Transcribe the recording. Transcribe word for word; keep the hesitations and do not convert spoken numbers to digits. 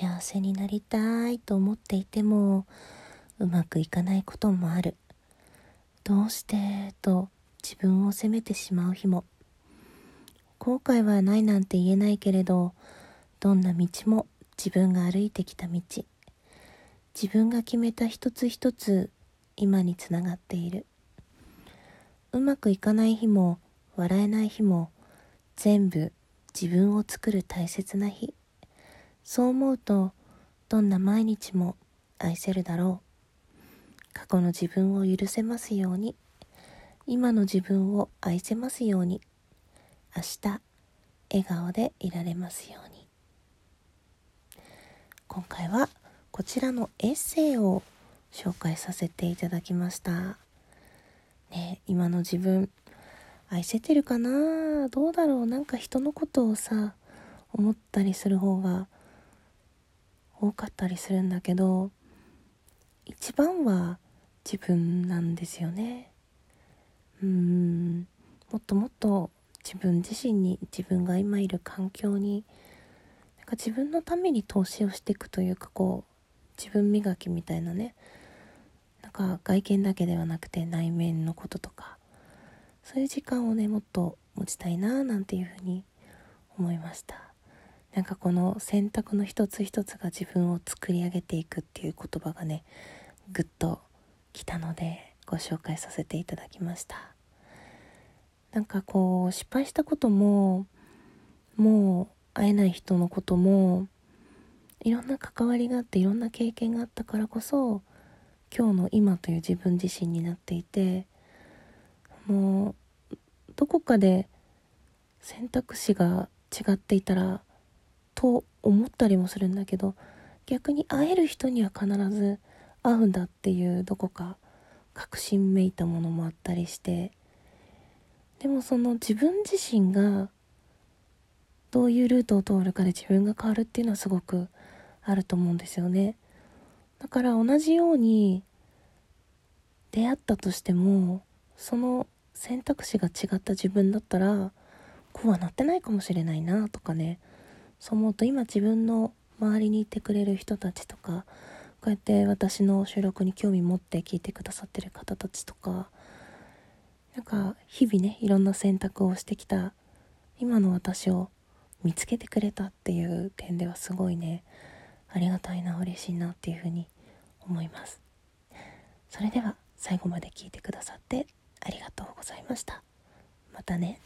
幸せになりたいと思っていてもうまくいかないこともある。どうしてと自分を責めてしまう日も。後悔はないなんて言えないけれど、どんな道も自分が歩いてきた道、自分が決めた一つ一つ今につながっている。うまくいかない日も笑えない日も全部自分を作る大切な日。そう思うとどんな毎日も愛せるだろう。過去の自分を許せますように、今の自分を愛せますように、明日笑顔でいられますように。今回はこちらのエッセイを紹介させていただきました。ね、今の自分愛せてるかな？どうだろう？なんか人のことをさ思ったりする方が多かったりするんだけど、一番は自分なんですよね。うーん、もっともっと自分自身に、自分が今いる環境に、なんか自分のために投資をしていくというか、こう自分磨きみたいなね、なんか外見だけではなくて内面のこととか、そういう時間をねもっと持ちたいななんていうふうに思いました。なんかこの選択の一つ一つが自分を作り上げていくっていう言葉がねぐっときたのでご紹介させていただきました。なんかこう失敗したことも、もう会えない人のことも、いろんな関わりがあっていろんな経験があったからこそ今日の今という自分自身になっていて、もうどこかで選択肢が違っていたらと思ったりもするんだけど、逆に会える人には必ず会うんだっていうどこか確信めいたものもあったりして、でもその自分自身がどういうルートを通るかで自分が変わるっていうのはすごくあると思うんですよね。だから同じように出会ったとしても、その選択肢が違った自分だったらこうはなってないかもしれないなとかね、そう思うと今自分の周りにいてくれる人たちとか、こうやって私の収録に興味持って聞いてくださってる方たちとか、なんか日々ねいろんな選択をしてきた今の私を見つけてくれたっていう点ではすごいねありがたいな、嬉しいなっていうふうに思います。それでは最後まで聞いてくださってありがとうございました。またね。